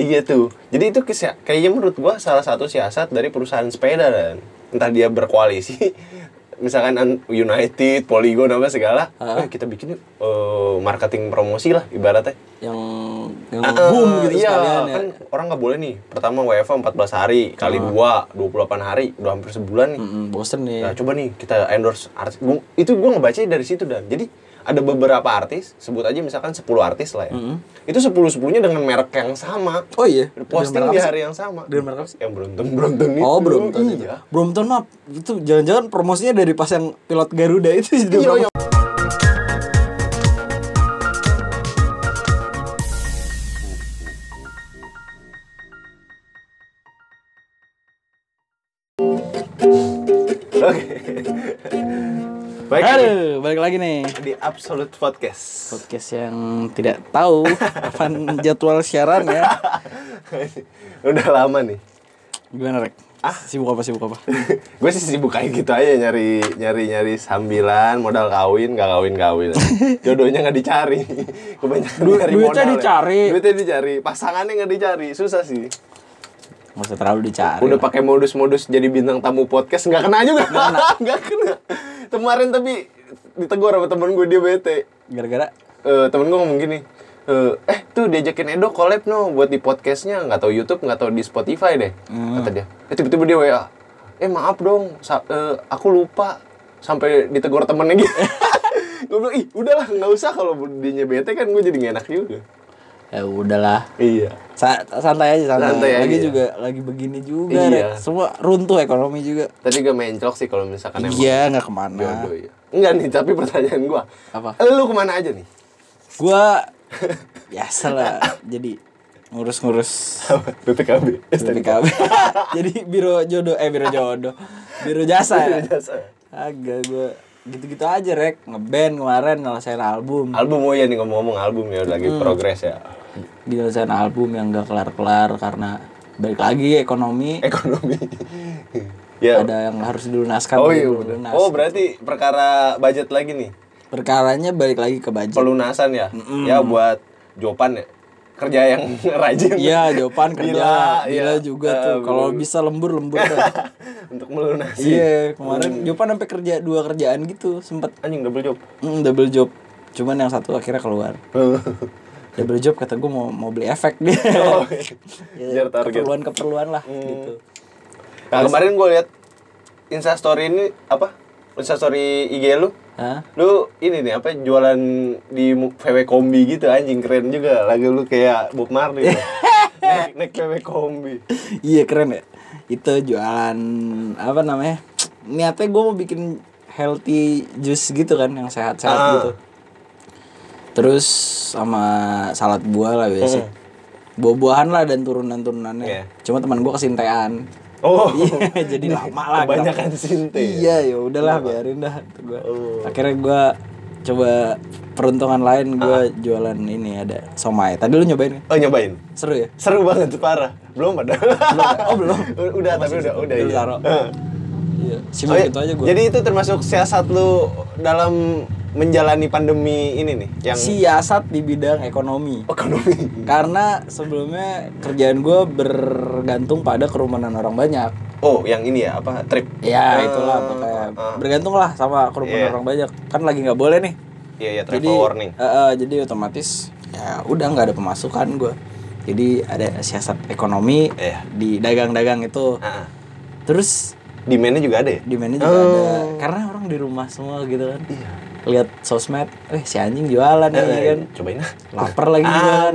Iya tuh. Jadi itu kayaknya menurut gua salah satu siasat dari perusahaan sepeda kan. Entah dia berkoalisi misalkan United, Polygon apa segala, kita bikin marketing promosi lah ibaratnya. Yang boom gitu iya, sekalian ya. Kan orang nggak boleh nih. Pertama WFA 14 hari kali 2 28 hari, udah hampir sebulan nih. Bosen nih. Nah, coba nih kita endorse artis. Itu gua ngebaca dari situ dan. Jadi ada beberapa artis, sebut aja misalkan 10 artis lah ya. Itu 10-10-nya dengan merek yang sama. Oh iya. Posting di hari yang sama. Dengan merek apa sih? Yang Brompton itu. Oh, Brompton. Iya. Brompton mah itu jangan-jangan promosinya dari pas yang pilot Garuda itu. Iya. Baik, aduh, balik lagi nih di Absolute Podcast. Podcast yang tidak tahu kapan jadwal siaran ya. Udah lama nih. Gimana Rek? Sibuk apa? Gue sih sibuk kayak gitu aja nyari sambilan, modal kawin, gak kawin. Jodohnya gak dicari. Kebanyakan nyari modal. Duitnya dicari, pasangannya gak dicari, susah sih. Nggak usah terlalu dicari. Udah pakai modus-modus jadi bintang tamu podcast nggak kena juga. Nggak kena. Kemarin tapi ditegur sama temen gue, dia bete. Gara-gara? Temen gue ngomong gini, tuh diajakin Edo collab no buat di podcastnya, nggak tahu YouTube, nggak tahu di Spotify deh, kata dia. Tiba-tiba dia WA, maaf dong, aku lupa, sampai ditegur temennya gitu. Gue bilang, udahlah nggak usah, kalau dia bete kan gue jadi nggak enak juga. Ya udahlah. Iya. Santai aja. Lagi begini juga. Iya. Semua runtuh ekonomi juga. Tadi juga menclok sih kalau misalkan emang. Iya, enggak kemana. Jodoh, iya. Enggak nih, tapi pertanyaan gua. Apa? Lu kemana aja nih? Gua biasalah. Jadi ngurus-ngurus BPKB. Jadi biro jasa. Biro jasa. Agak gua gitu-gitu aja Rek, ngeband kemarin, ngelesain album. Oh iya nih, ngomong-ngomong album ya, udah lagi progres ya. Ngelesain album yang gak kelar-kelar karena balik lagi ekonomi. Ya. Ada yang harus dilunaskan. Oh iya bener. Oh berarti perkara budget lagi nih. Perkaranya balik lagi ke budget. Pelunasan ya. Ya buat Jopan ya. Kerja yang rajin. Iya, Jopan kerja. Gila ya. Juga tuh. Kalau bisa lembur kan. Untuk melunasi. Iya, kemarin Jopan sampai kerja 2 kerjaan gitu, sempet. Anjing, double job. Cuman yang satu akhirnya keluar. Double job kata gue mau beli efek dia. Oh. Ya, keperluan lah gitu. Nah, kemarin gue lihat Instastory ini apa? Instastory IG lu. Hah? Lu ini nih apa jualan di VW Kombi gitu, anjing keren juga. Lagi lu kayak Bob Marley. naik VW Kombi. Iya keren ya. Itu jualan apa namanya? Niatnya gue mau bikin healthy juice gitu kan, yang sehat-sehat gitu. Terus sama salad buah lah biasa. Buah-buahan lah dan turunan-turunannya. Yeah. Cuma teman gue kesintean. Oh, iya, jadi lama lah. Kebanyakan sinte. Iya, ya udahlah biarin dah. Akhirnya gue coba peruntungan lain, gue jualan ini ada somai. Tadi lu nyobain? Oh nyobain. Seru ya? Seru banget, parah. Belum padahal. Oh belum. Udah tapi udah iya. Iya. Cuma gitu aja gue. Jadi itu termasuk siasat lu dalam menjalani pandemi ini nih yang siasat di bidang ekonomi. Karena sebelumnya kerjaan gue bergantung pada kerumunan orang banyak. Oh yang ini ya apa trip ya itulah pokoknya bergantung lah sama kerumunan orang banyak, kan lagi nggak boleh nih. Iya, travel warning. Jadi otomatis ya udah nggak ada pemasukan gue, jadi ada siasat ekonomi di dagang-dagang itu. Terus demandnya juga ada ya? Demandnya juga ada karena orang di rumah semua gitu kan. Iya. Lihat sosmed, si anjing jualan ya kan. Cobain lah. Laper lagi jualan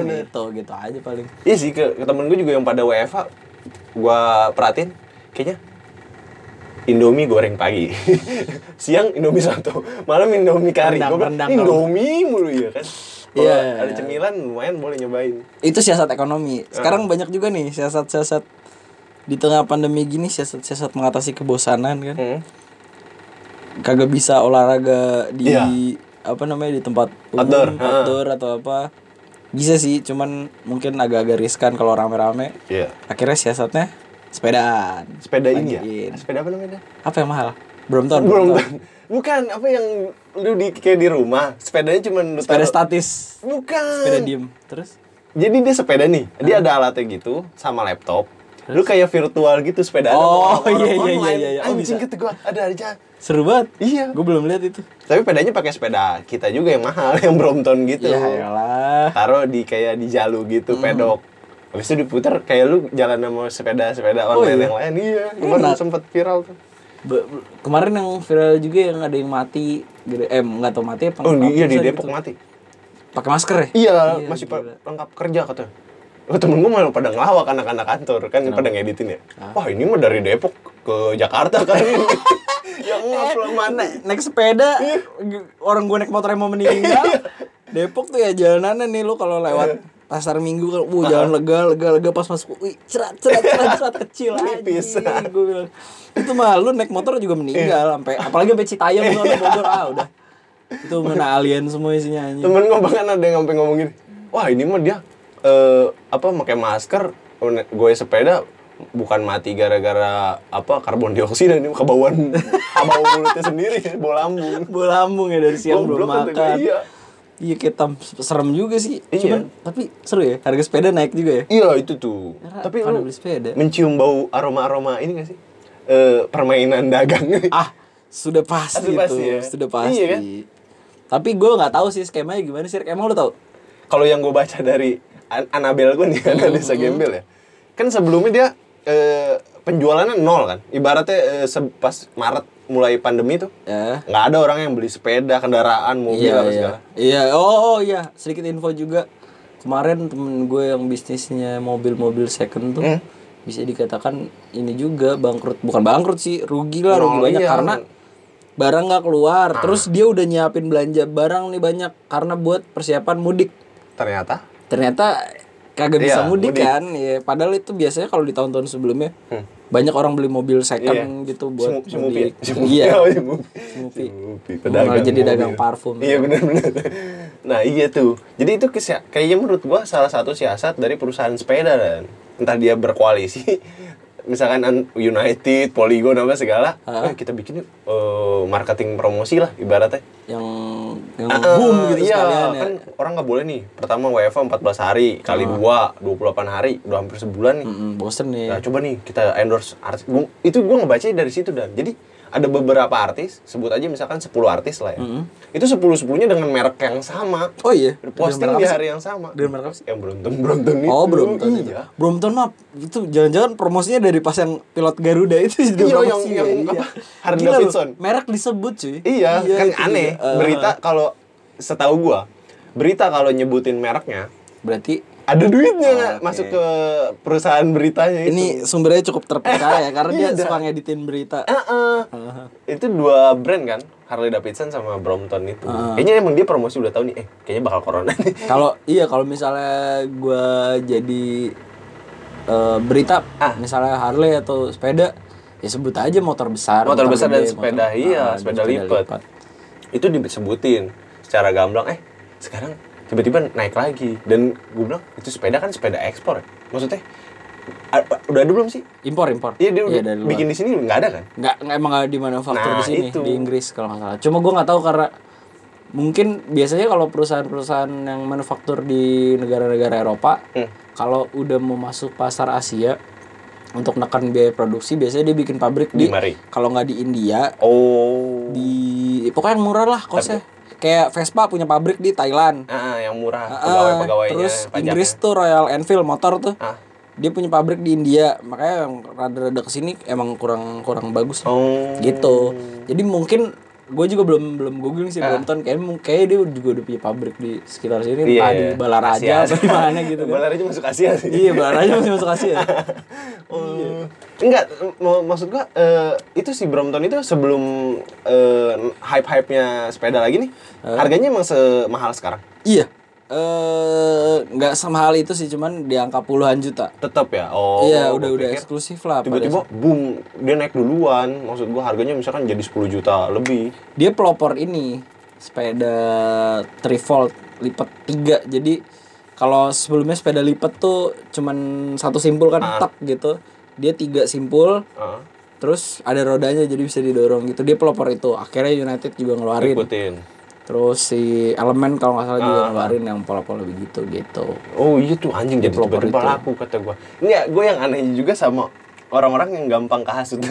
gitu aja paling. Iya sih, ke temen gue juga yang pada WFA, gue perhatiin kayaknya Indomie goreng pagi. Siang Indomie soto, malam Indomie kari. Rendang. Indomie mulu ya kan. Iya. Ada cemilan lumayan boleh nyobain. Itu siasat ekonomi. Sekarang banyak juga nih siasat-siasat di tengah pandemi gini, siasat-siasat mengatasi kebosanan kan. Kagak bisa olahraga di apa namanya di tempat umum outdoor atau apa, bisa sih cuman mungkin agak-agak riskan kalau rame-rame. Akhirnya siasatnya sepeda ini ya, sepeda apa namanya, apa yang mahal? Brompton. Bukan apa yang lu kayak di rumah sepedanya, cuman sepeda statis. Bukan sepeda diem. Terus Jadi dia sepeda nih, dia ada alatnya gitu sama laptop. Lu kayak virtual gitu sepeda. Oh iya. Anjing kata gua, ada aja. Seru banget. Iya. Gua belum lihat itu. Tapi pedanya pakai sepeda kita juga yang mahal, yang Brompton gitu. Iyalah. Taruh di kayak di jalu gitu, pedok. Habis itu diputer kayak lu jalan sama sepeda-sepeda online yang lain. Iya, kemarin sempet viral tuh. Kemarin yang viral juga yang ada yang mati. Enggak tahu mati apa. Oh iya, di Depok mati. Pakai masker ya? Iya, masih lengkap kerja katanya. Oh, temen gue malah pada ngelawak anak-anak kantor kan. Kenapa? Pada ngeditin ya. Wah ini mah dari Depok ke Jakarta kan. Ya ngapel mana? Naik sepeda, orang gue naik motornya mau meninggal. Depok tuh ya jalanannya nih lo kalau lewat Pasar Minggu kan, jalan lega pas masuk, cerat kecil aja. Gue bilang itu mah lu naik motor juga meninggal sampai apalagi Citayam tuh Bogor udah. Itu mana alien semua isinya anjing. Temen gue bahkan ada yang sampai ngomong gini. Wah, ini mah dia pakai masker, gue sepeda bukan mati gara-gara karbon dioksida, ini kebauan bau mulutnya sendiri, bau lambung ya dari siang belum makan. Iya, kita serem juga sih. Cuman tapi seru ya, harga sepeda naik juga ya. Iya, itu tuh. Tapi lu mencium bau aroma-aroma ini enggak sih? Permainan dagang. Sudah pasti itu, sudah pasti. Iya, kan? Tapi gue nggak tahu sih skemanya gimana sih. Emang lo tahu? Kalau yang gue baca dari Anabel gue nih, analisa gembel ya. Kan sebelumnya dia penjualannya nol kan. Ibaratnya pas Maret mulai pandemi tuh, nggak ada orang yang beli sepeda, kendaraan, mobil apa segala. Iya, iya. Sedikit info juga kemarin temen gue yang bisnisnya mobil-mobil second tuh. Bisa dikatakan ini juga bangkrut, bukan bangkrut sih, rugi banyak karena barang nggak keluar, terus dia udah nyiapin belanja barang nih banyak karena buat persiapan mudik. Ternyata kagak bisa mudik kan, ya. Padahal itu biasanya kalau di tahun-tahun sebelumnya banyak orang beli mobil second gitu buat mudik. Semupi. Malah jadi dagang parfum. Iya benar. Nah iya tuh, jadi itu kayaknya menurut gua salah satu siasat dari perusahaan sepeda kan, entah dia berkoalisi. Misalkan United, Polygon apa segala, kita bikin marketing promosi lah ibaratnya. Yang boom gitu sekalian ya. Kan orang nggak boleh nih. Pertama WFA 14 hari kali 2, 28 hari, udah hampir sebulan nih. Bosen nih. Nah, coba nih kita endorse artis. Itu gue ngebaca dari situ dan. Jadi ada beberapa artis, sebut aja misalkan 10 artis lah ya. Itu 10-10-nya dengan merek yang sama. Oh iya. Posting di hari yang sama. Dari merek apa sih? Yang Brompton itu. Oh, Brompton. Iya. Brompton mah itu jangan-jangan promosinya dari pas yang pilot Garuda itu jadi promosi. Iya, yang apa? Harley Davidson. Merek disebut cuy. Iya, kan aneh. Berita kalau setahu gua, berita kalau nyebutin mereknya berarti ada duitnya masuk ke perusahaan beritanya itu. Ini sumbernya cukup terpercaya karena dia suka ngeditin berita. Itu dua brand kan, Harley Davidson sama Brompton itu. Kayaknya emang dia promosi udah tahu nih, kayaknya bakal corona nih. Kalau misalnya gue jadi berita, misalnya Harley atau sepeda, ya sebut aja motor besar dan sepeda, sepeda lipat. Itu disebutin secara gamblang. Sekarang tiba-tiba naik lagi dan gue bilang itu sepeda kan sepeda ekspor ya? Maksudnya udah ada belum sih impor iya dia bikin di sini nggak ada kan emang nggak dimanufaktur di sini itu. Di Inggris kalau nggak salah cuma gue nggak tahu karena mungkin biasanya kalau perusahaan-perusahaan yang manufaktur di negara-negara Eropa kalau udah mau masuk pasar Asia untuk menekan biaya produksi biasanya dia bikin pabrik di kalau nggak di India di pokoknya yang murah lah kosnya. Kayak Vespa punya pabrik di Thailand. Yang murah, pegawai-pegawainya. Terus Inggris tuh Royal Enfield motor tuh. Dia punya pabrik di India, makanya yang rada-rada kesini emang kurang bagus. Gitu. Jadi mungkin gue juga belum googling sih Brompton kayaknya dia juga udah punya pabrik di sekitar sini, di Balaraja atau di mana gitu. Balaraja masuk Asia sih. Iya, Balaraja masih masuk Asia. Enggak, maksud gua itu si Brompton itu sebelum hype-hype-nya sepeda lagi nih, harganya emang semahal sekarang? Iya. Nggak semahal itu sih, cuman di angka puluhan juta. Tetap ya? Iya, udah eksklusif lah. Tiba-tiba boom, dia naik duluan. Maksud gua harganya misalkan jadi 10 juta lebih. Dia pelopor ini, sepeda trifold lipat 3. Jadi kalau sebelumnya sepeda lipat tuh cuman satu simpul kan, tak gitu. Dia 3 simpul. Terus ada rodanya jadi bisa didorong gitu. Dia pelopor itu. Akhirnya United juga ngeluarin. Ikutin. Terus si Elemen kalau nggak salah juga ngeluarin yang pola-pola begitu gitu. Oh iya tuh anjing, jadi tiba-tiba laku kata gue. Enggak, gue yang aneh juga sama orang-orang yang gampang kehasut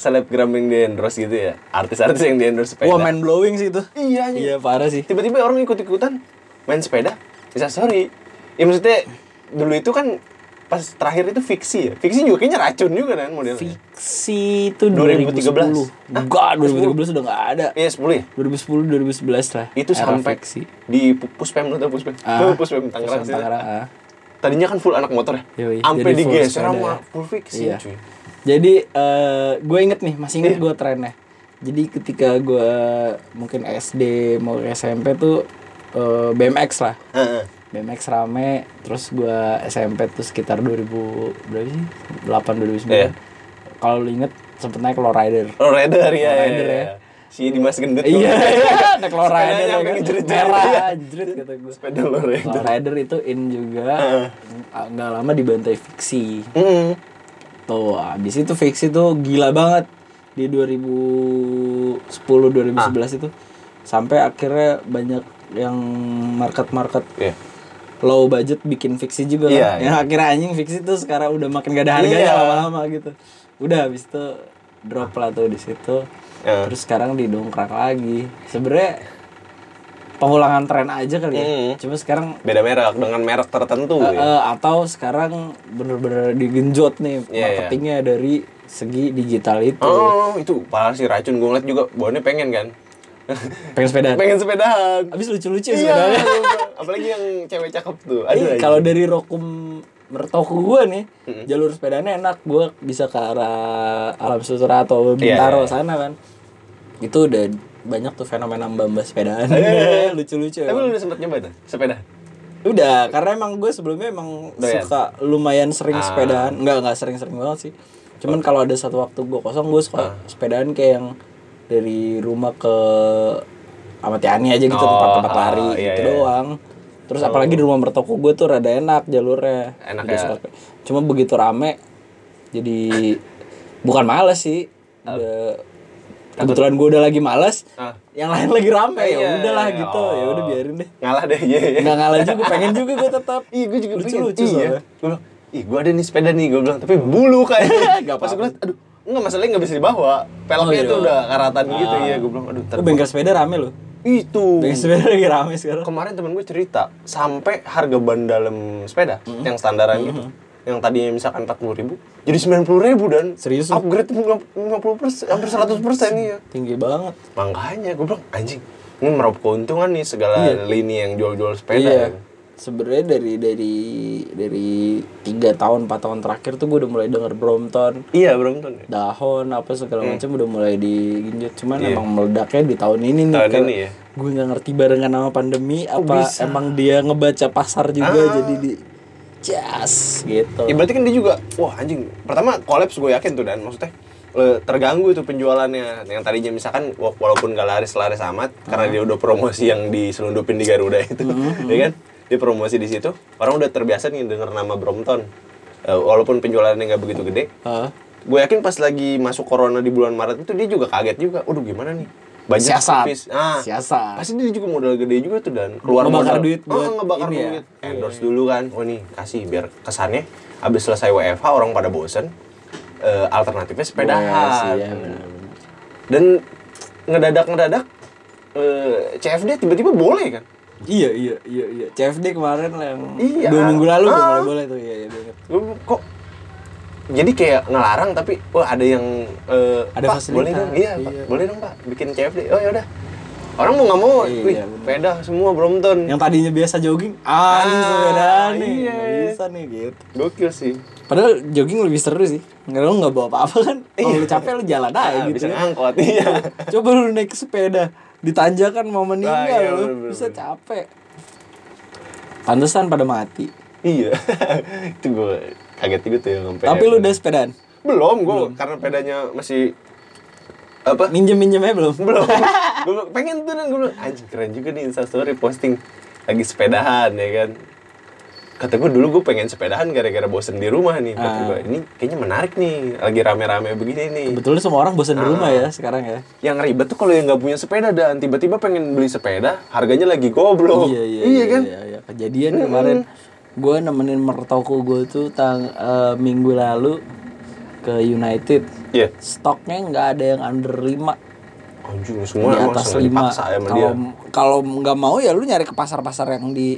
selebgram yang di-endorse gitu ya. Artis-artis yang di-endorse sepeda. Wah, mind blowing sih itu. Iya, iya parah sih. Tiba-tiba orang ikut-ikutan main sepeda, bisa sorry. Ya maksudnya dulu itu kan pas terakhir itu fiksi ya. Fiksi juga kayaknya racun juga kan modelnya. Fiksi itu 2013. Enggak, 2013 udah enggak ada. Iya, 10 ya? 2010, 2011 lah. Itu sampai fiksi. Di Puspem atau Puspem? Puspem Tangerang. Tadinya kan full anak motor ya. Sampai digeser sama full fiksi iya. Cuy. Jadi gue inget nih, masih inget gue trennya. Jadi ketika gue mungkin SD mau SMP tuh BMX lah. BMX rame, terus gue SMP tuh sekitar 2008-2009. Kalau lu inget, sempet naik lowrider. Lowrider ya, ya. Si Dimas Gendut. Iya, naik lowrider yang merah, jerit kata gue. Sepeda lowrider. Lowrider itu in juga, nggak lama dibantai fiksi. Tuh, abis itu fiksi tuh gila banget di 2010-2011 itu. Sampai akhirnya banyak yang market-market low budget bikin fiksi juga kan. Yang akhirnya anjing fiksi tuh sekarang udah makin gak ada harganya lama-lama gitu. Udah habis itu drop lah tuh di situ. Terus sekarang didongkrak lagi. Sebenarnya pengulangan tren aja kali ya. Cuma sekarang beda merek dengan merek tertentu atau sekarang bener-bener digenjot nih marketingnya dari segi digital itu. Oh, itu parah sih racun. Gue ngeliat juga bawahnya pengen kan. Pengen sepedaan. Pengen sepedaan. Abis lucu-lucu sebenarnya. Apalagi yang cewek cakep tuh. Kalau dari Rokum Mertoku gue nih, jalur sepedanya enak. Gue bisa ke arah Alam Sutra atau Bintaro sana kan. Itu udah banyak tuh fenomena mbak-mbak sepedaan. Lucu-lucu. Tapi lu udah sempet nyoba tuh sepeda? Udah, karena emang gue sebelumnya emang suka lumayan sering sepedaan. Enggak sering-sering banget sih. Cuman kalau ada satu waktu gue kosong, gue suka sepedaan kayak yang dari rumah ke Ahmad Yani aja gitu, tempat-tempat lari gitu doang. Terus apalagi di rumah mertoku gue tuh rada enak jalurnya. Enak ya. Cuma begitu rame jadi bukan males sih. Kebetulan gue udah lagi males, yang lain lagi rame ya udahlah gitu. Ya udah biarin deh. Ngalah deh. Enggak ngalah juga, pengen juga gue tetap. Ih, gue juga pengen. Lucu soalnya. Ih, gue ada nih sepeda nih, gue bilang tapi bulu kayaknya. Enggak pas gue liat, aduh. Enggak, masalahnya nggak bisa dibawa. Peloknya tuh udah karatan gitu ya. Gue bilang, aduh. Bengkel sepeda rame loh. Itu. Bengkel sepeda lagi rame sekarang. Kemarin temen gue cerita sampai harga ban dalam sepeda yang standaran gitu, yang tadinya misalkan 40.000 jadi 90.000 dan serius upgrade 50% hampir 100% ya. Tinggi banget. Makanya gue bilang anjing, ini meraup keuntungan nih segala lini yang jual-jual sepeda. Sebenarnya dari 3 tahun 4 tahun terakhir tuh gue udah mulai denger Brompton. Iya, Brompton. Dahon apa segala macam udah mulai digenjot. Cuman emang meledaknya di tahun ini nih. Tahun ini ya. Gue enggak ngerti barengan sama pandemi apa bisa. Emang dia ngebaca pasar juga jadi di jas gitu. Ya berarti kan dia juga wah anjing. Pertama collapse gue yakin tuh, dan maksudnya terganggu itu penjualannya yang tadinya misalkan walaupun gak laris-laris amat karena dia udah promosi yang diselundupin di Garuda itu. Ya kan? Di promosi di situ, orang udah terbiasa nih denger nama Brompton. Walaupun penjualannya nggak begitu gede, gue yakin pas lagi masuk corona di bulan Maret itu dia juga kaget juga. Waduh gimana nih? Banyak habis. Siasat. Pasti dia juga modal gede juga tuh dan keluar ngebakar modal. Duit. Ngebakar duit. Ya? Endorse dulu kan. Oh nih kasih biar kesannya abis selesai WFH orang pada bosen. Alternatifnya sepedahan. Dan ngedadak-ngedadak CFD tiba-tiba boleh kan? Iya. CFD kemarin lah yang 2 minggu lalu udah mulai boleh tuh. Iya banget. Lu kok jadi kayak ngelarang tapi ada yang ada Pak, fasilitas. Boleh dong. Iya, Pak, boleh dong, Pak. Bikin CFD. Oh ya udah. Orang mau enggak mau sepeda semua Brompton. Yang tadinya biasa jogging, sepeda nih. Bisa nih gitu. Gokil sih. Padahal jogging lebih seru sih. Enggak lu enggak bawa apa-apa kan. Kalau lu capek lu jalan aja gitu. Bisa ngangkot. Coba lu naik sepeda. Ditanjakan mau meninggal lu bisa capek. Pantesan pada mati. Iya. Itu gue kaget gitu ya sampai. Tapi lu udah sepedaan? Belum, gue karena pedanya masih apa? Minjem-minjemnya belum. Belum. Gue pengen tuh, dan gue anjing keren juga nih Insta story posting lagi sepedahan ya kan. Kata gue dulu gue pengen sepedahan gara-gara bosen di rumah nih. Kata gue ini kayaknya menarik nih, lagi rame-rame begini nih. Kebetulan semua orang bosen di rumah ya sekarang ya. Yang ribet tuh kalau yang nggak punya sepeda dan tiba-tiba pengen beli sepeda, harganya lagi goblok. Iya, kan? Kejadian kemarin, gue nemenin mertoku gue tuh minggu lalu ke United. Iya. Yeah. Stoknya nggak ada yang under 5. Anjir, semua di atas 5. Kalau nggak mau ya lu nyari ke pasar-pasar yang di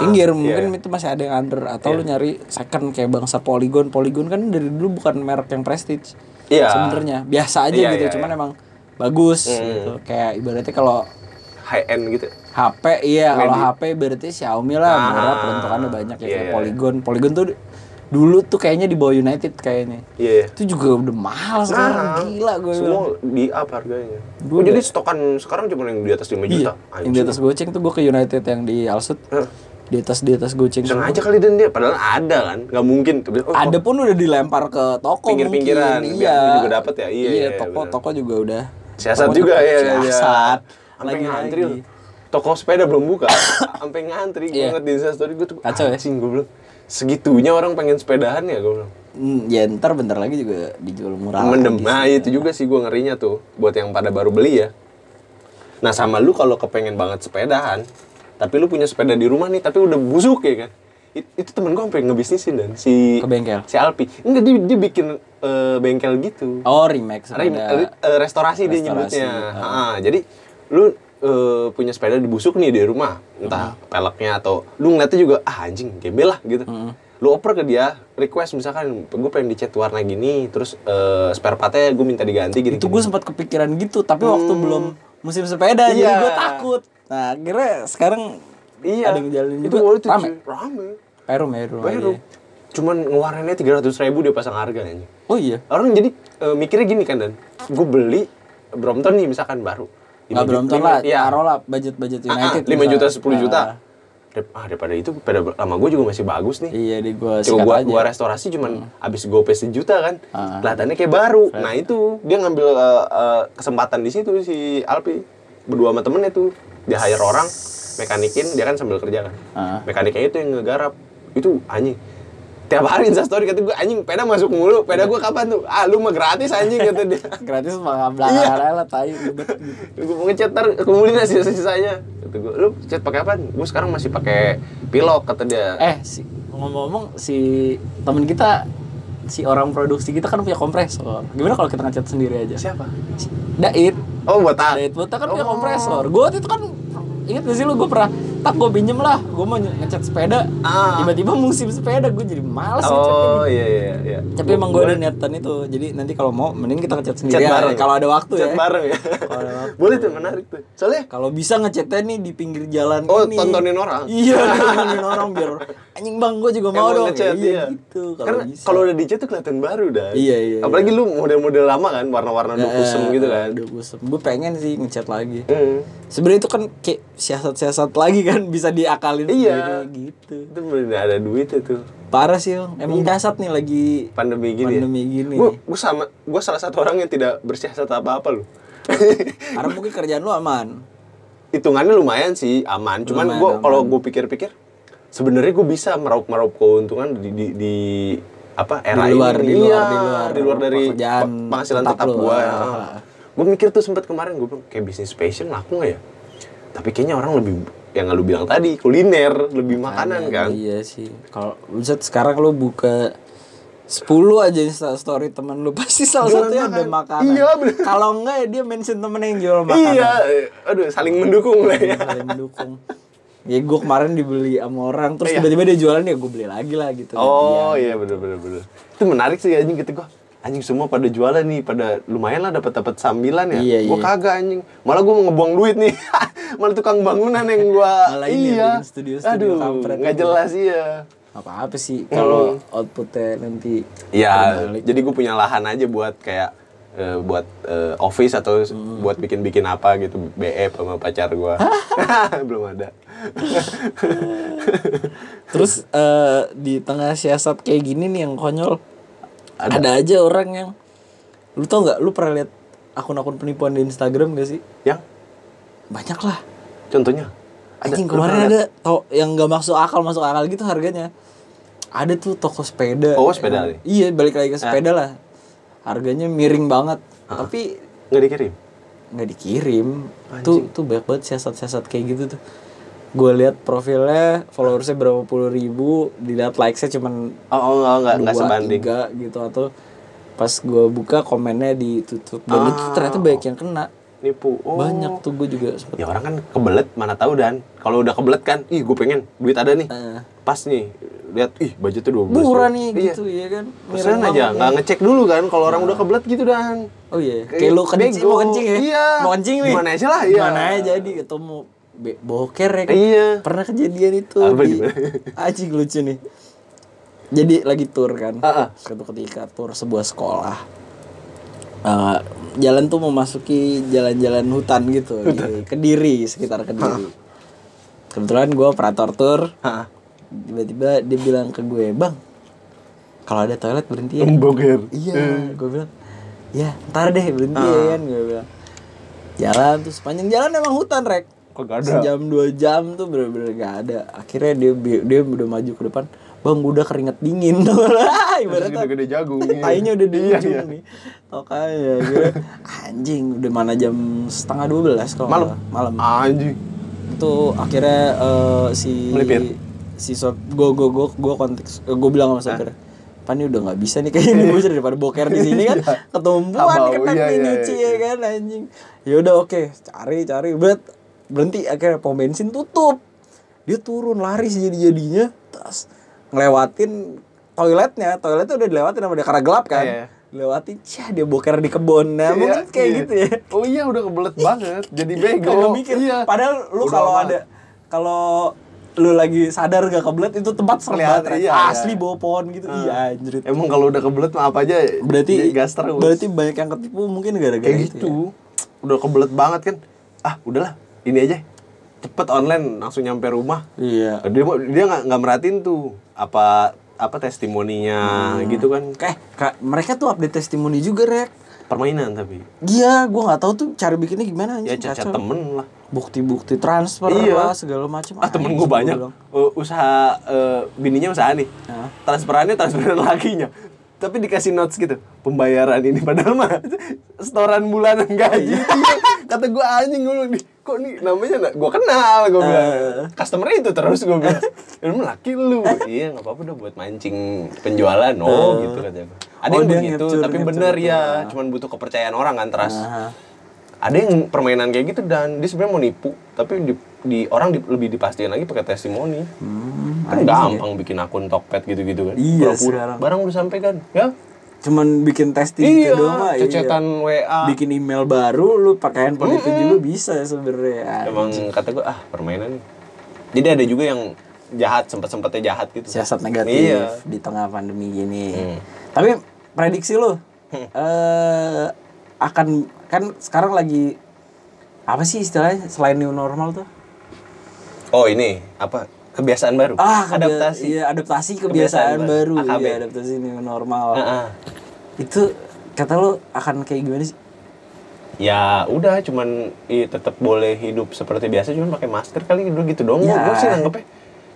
pinggir, mungkin itu masih ada yang under. Atau lu nyari second kayak bangsa Polygon. Polygon kan dari dulu bukan merek yang prestige sebenarnya, biasa aja gitu, cuman emang bagus gitu. Kayak ibaratnya kalau high end gitu HP, kalau HP berarti Xiaomi lah, murah, peruntukannya banyak ya. Kayak Polygon, Polygon tuh dulu tuh kayaknya di bawah United kayaknya. Iya. Itu juga udah mahal sekarang, gila gue. Semua di up harganya. Oh, jadi stokan sekarang cuma yang di atas 5 juta. Iya. Yang di atas goceng tuh gue ke United yang di Alsut. Di atas goceng. Sengaja kali dan dia padahal ada kan. Enggak mungkin. Ada pun udah dilempar ke toko pinggir-pinggiran. Iya. Juga dapat ya. Iya, toko-toko juga udah. Siasat juga ya. Siasat. Lagi ngantri. Toko sepeda belum buka. Sampai ngantri banget di Instastory gue tuh. Kacau ya, sing goblok. Segitunya orang pengen sepedahan ya, gue bilang. Ya ntar bentar lagi juga dijual murah. Nah itu juga sih gue ngerinya tuh, buat yang pada baru beli ya. Nah sama lu kalau kepengen banget sepedahan, tapi lu punya sepeda di rumah nih, tapi udah busuk ya kan. Itu temen gue sampai ngebisnisin dan si ke bengkel, si Alpi. Enggak, dia bikin bengkel gitu. Oh, remake sepeda. Restorasi dia nyebutnya. Jadi lu punya sepeda dibusuk nih di rumah, entah peleknya atau lu ngeliatnya juga anjing gembel lah gitu. Lu oper ke dia, request misalkan gue pengen dicat warna gini, terus spare partnya gue minta diganti gitu. Itu gue sempat kepikiran gitu, tapi waktu belum musim sepeda jadi gue takut. Nah akhirnya sekarang ada yang jalanin itu juga. Itu rame. Perum. Cuman ngeluarinnya 300.000 dia pasang harga anjing. Oh iya. Orang jadi mikirnya gini kan, dan gue beli Brompton nih misalkan baru. Nggak Brompton lah, taruh lah budget United 5 juta, 10 juta. Daripada itu, pada lama gue juga masih bagus nih. Iya, gue restorasi cuman abis gope 1 juta kan. Kelihatannya kayak baru. Nah itu, dia ngambil kesempatan di situ si Alpi. Berdua sama temennya tuh. Dia hire orang, mekanikin, dia kan sambil kerja kan. Mekaniknya itu yang ngegarap. Itu anjing. Tiap hari Instastory kata gue, anjing peda masuk mulu, peda gue kapan tuh? Ah lu mah gratis anjing kata dia. Gratis mah belakang lah tai ribet gitu. Gue mau ngecat ntar kumpulin lah sisa-sisanya. Kata gue, lu cat pakai apaan? Gue sekarang masih pakai pilok kata dia. Ngomong-ngomong si temen kita, si orang produksi kita kan punya kompresor. Gimana kalau kita ngecat sendiri aja? Siapa? Dait. Oh botak. Dait botak kan punya kompresor. Gue waktu itu kan ingat gak sih lu, gue pernah tak gue pinjem lah, gue mau ngecat sepeda, tiba-tiba musim sepeda, gue jadi malas ngecat. Iya. Tapi emang gue ada niatan itu, jadi nanti kalau mau, mending kita ngecat sendiri ya, kalau ada waktu ya. Cat bareng ya. Boleh tuh, menarik tuh. Soalnya kalau bisa ngecatnya nih di pinggir jalan ini. Oh, tontonin orang. Iya, tontonin orang biar anjing bang, gue juga mau dong. Ngecat, iya gitu. Karena kalau udah dicat tuh kelihatan baru dah. Iya. Apalagi lu model-model lama kan, warna-warna dukusem gitu kan. Dukusem. Gue pengen sih ngecat lagi. Sebenarnya itu kan kayak siasat-siasat lagi kan. Bisa diakalin gitu. Itu bener ada duit itu. Parah sih, emang siasat nih lagi pandemi gini. Gue salah satu orang yang tidak bersiasat apa-apa loh. Karena mungkin kerjaan lu aman. Hitungannya lumayan sih, aman. Cuman gue kalau gue pikir-pikir, sebenarnya gue bisa meraup keuntungan di apa era ini. Di luar dari penghasilan tetap gue. Gue mikir tuh sempat kemarin gue bilang kayak bisnis fashion laku nggak ya? Tapi kayaknya orang lebih yang lu bilang tadi, kuliner, lebih makanan kan? Iya sih. Kalau bisa sekarang lu buka 10 aja Instastory temen lu, pasti salah satunya ada makanan. Iya, kalau enggak ya dia mention temennya yang jual makanan. Iya, aduh saling mendukung lah ya. Saling mendukung. Ya gue kemarin dibeli sama orang, terus tiba-tiba dia jualan ya gue beli lagi lah gitu. Oh iya bener. Itu menarik sih anjing gitu gue. Anjing semua pada jualan nih, pada lumayan lah dapat sambilan ya. Iya, gue kagak anjing. Malah gue mau ngebuang duit nih. Malah tukang bangunan yang gue studio kampret. Enggak jelas Apa-apa sih kalau outputnya nanti. Iya, jadi gue punya lahan aja buat kayak buat office atau buat bikin apa gitu, BF sama pacar gue. Belum ada. Terus di tengah siasat kayak gini nih yang konyol. Ada aja orang yang, lu tau gak, lu pernah lihat akun-akun penipuan di Instagram gak sih? Yang? Banyak lah. Contohnya? Anjing kemarin ada yang nggak masuk akal gitu harganya. Ada tuh toko sepeda. Oh sepeda nih. Iya balik lagi ke sepeda lah. Harganya miring banget. Tapi nggak dikirim. Tuh banyak banget siasat kayak gitu tuh. Gue lihat profilnya, followersnya berapa puluh ribu, dilihat likesnya cuman nggak sebanding 2, 3 gitu, atau pas gue buka komennya ditutup dan itu ternyata banyak yang kena. Nipu. Oh. Banyak tuh gue juga. Seperti. Ya orang kan kebelet, mana tahu dan kalau udah kebelet kan, ih gue pengen duit ada nih, pas nih lihat ih budgetnya 12 murah nih gitu ya kan. Misalnya aja nggak ngecek dulu kan kalau orang udah kebelet gitu dan. Oh iya. Kayak lo kencing mau kencing ya. Iya. Mau kencing nih. Mana aja lah. Iya. Mana aja jadi ketemu boker ya kan. Iya. Pernah kejadian itu. Acik lucu nih. Jadi lagi tur kan. Suatu ketika tur sebuah sekolah. Jalan tuh memasuki jalan-jalan hutan gitu. Kediri, sekitar Kediri. Kebetulan gue operator tur. Tiba-tiba dia bilang ke gue, "Bang, kalau ada toilet berhenti ya." Boger. Iya, gue bilang, "Ya, ntar deh berhenti ya." Gue bilang. Jalan tuh sepanjang jalan emang hutan, Rek. Kok gak ada? Sejam 2 jam tuh bener-bener gak ada. Akhirnya dia udah maju ke depan. Bang, gue udah keringet dingin. Ibaratnya gede jagung. Tainya udah di ujung nih. Tokanya gue anjing udah mana jam 11:30 kalau malam. Anjing. Itu akhirnya si melipir. Si sop gue konteks gue bilang sama sopir. Pan ini udah enggak bisa nih kayak ini bocor daripada boker di sini kan. Ketumpuan kena nyuci ya kan anjing. Ya udah oke, cari berhenti akhirnya pom bensin tutup. Dia turun lari sejadi-jadinya. Tas ngelewatin toiletnya udah dilewatin sama dia karena gelap kan. Lewatin, dia boker di kebun. Nah, mungkin kayak gitu ya. Oh iya, udah kebelet banget. Jadi bego. Gak mikir. Padahal lu kalau lu lagi sadar gak kebelet itu tempat kelihatan asli bawa pohon gitu. Iya, anjrit. Emang kalau udah kebelet mah apa aja berarti gas terus. Berarti banyak yang ketipu mungkin gara-gara kayak gitu. Ya. Udah kebelet banget kan. Ah, udahlah. Ini aja. Cepet online langsung nyampe rumah. Iya. Dia enggak merhatiin tuh apa testimoninya gitu kan. Mereka tuh update testimoni juga, Rek. Permainan tapi. Iya, gua enggak tahu tuh cara bikinnya gimana anjing. Ya cacat temen lah. Bukti-bukti transfer lah segala macam. Temen gua banyak. Usaha bininya usaha nih. Transferan lakinya. Tapi dikasih notes gitu. Pembayaran ini padahal mah setoran bulanan gaji. Kata gue anjing nih. Kok nih namanya gue kenal, gue bilang. Customer itu terus gue bilang. Lu laki lu. Iya, enggak apa-apa udah buat mancing penjualan. Oh, gitu katanya. Ada yang begitu tapi benar ya, cuman butuh kepercayaan orang kan trust. Ada yang permainan kayak gitu dan dia sebenarnya mau nipu, tapi orang lebih dipastiin lagi pakai testimoni. Kan gampang bikin akun Tokopet gitu-gitu kan. Iya, pura-pura barang udah sampai kan. Ya. Cuman bikin testing ke doang aja. Cecetan WA. Bikin email baru lu pakai handphone itu juga bisa sebenarnya. Emang kata gua permainan. Jadi ada juga yang jahat sempet-sempetnya jahat gitu. Siasat negatif di tengah pandemi gini. Tapi prediksi lu akan kan sekarang lagi apa sih istilahnya selain new normal tuh? Oh ini apa kebiasaan baru? Adaptasi. Iya adaptasi kebiasaan baru. AKB. Ya, adaptasi new normal. Itu kata lo akan kayak gimana sih? Ya udah cuman tetap boleh hidup seperti biasa cuman pakai masker kali dulu gitu dong. Ya. Gue sih nanggepnya.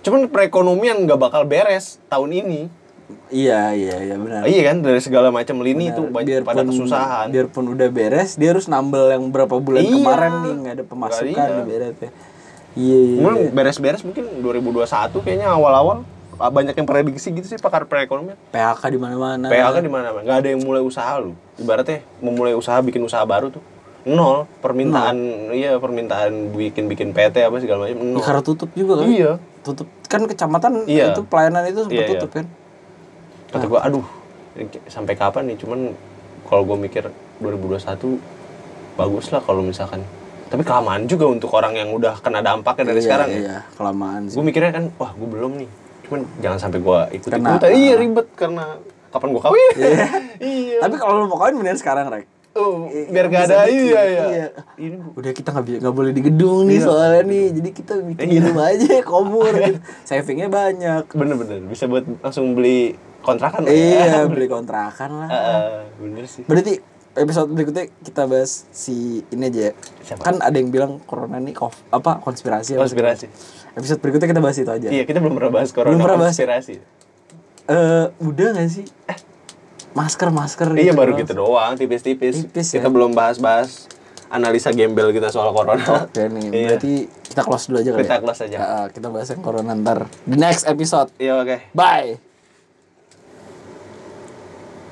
Cuman perekonomian nggak bakal beres tahun ini. Iya benar. Iya kan dari segala macam lini itu banyak pada kesusahan. Biarpun udah beres, dia harus nambel yang berapa bulan kemarin nih nggak ada pemasukan beres ya. Iya. Beres-beres mungkin 2021 kayaknya awal-awal banyak yang prediksi gitu sih pakar perekonomian. PHK di mana-mana. Nggak ada yang mulai usaha lu. Ibaratnya memulai usaha bikin usaha baru tuh nol permintaan. Iya permintaan bikin PT apa segala macam. Nol. Karena tutup juga kan. Iya. Tutup kan kecamatan itu pelayanan itu sempat tutup kan. Kata gue, aduh, sampai kapan nih? Cuman kalau gue mikir 2021 bagus lah kalau misalkan. Tapi kelamaan juga untuk orang yang udah kena dampaknya dari sekarang ya. Iya, kelamaan sih. Gue mikirnya kan, wah gue belum nih. Cuman jangan sampai gue ikut-ikutan. Iya ribet karena kapan gue kawin? Iya. Tapi kalau lo mau kawin bener sekarang, Rek. Oh, biar gak ada iya. Ini udah kita nggak boleh di gedung nih soalnya nih. Jadi kita bikin rumah aja komur. Savingnya banyak. Bener-bener bisa buat langsung beli kontrakan. Beli kontrakan lah. Bener sih. Berarti episode berikutnya kita bahas si ini aja ya. Siapa? Kan ada yang bilang corona nih konspirasi. Episode berikutnya kita bahas itu aja. Iya, kita belum pernah bahas corona. Belum pernah bahas konspirasi. Udah enggak sih? Masker. Iya, gitu baru doang. Gitu doang, tipis-tipis. Kita ya? Belum bahas-bahas analisa gembel kita soal corona. Oke nih. Iya. Berarti kita close dulu aja kali. Kita close aja. Kita bahas yang corona ntar di next episode. Iya, oke. Bye.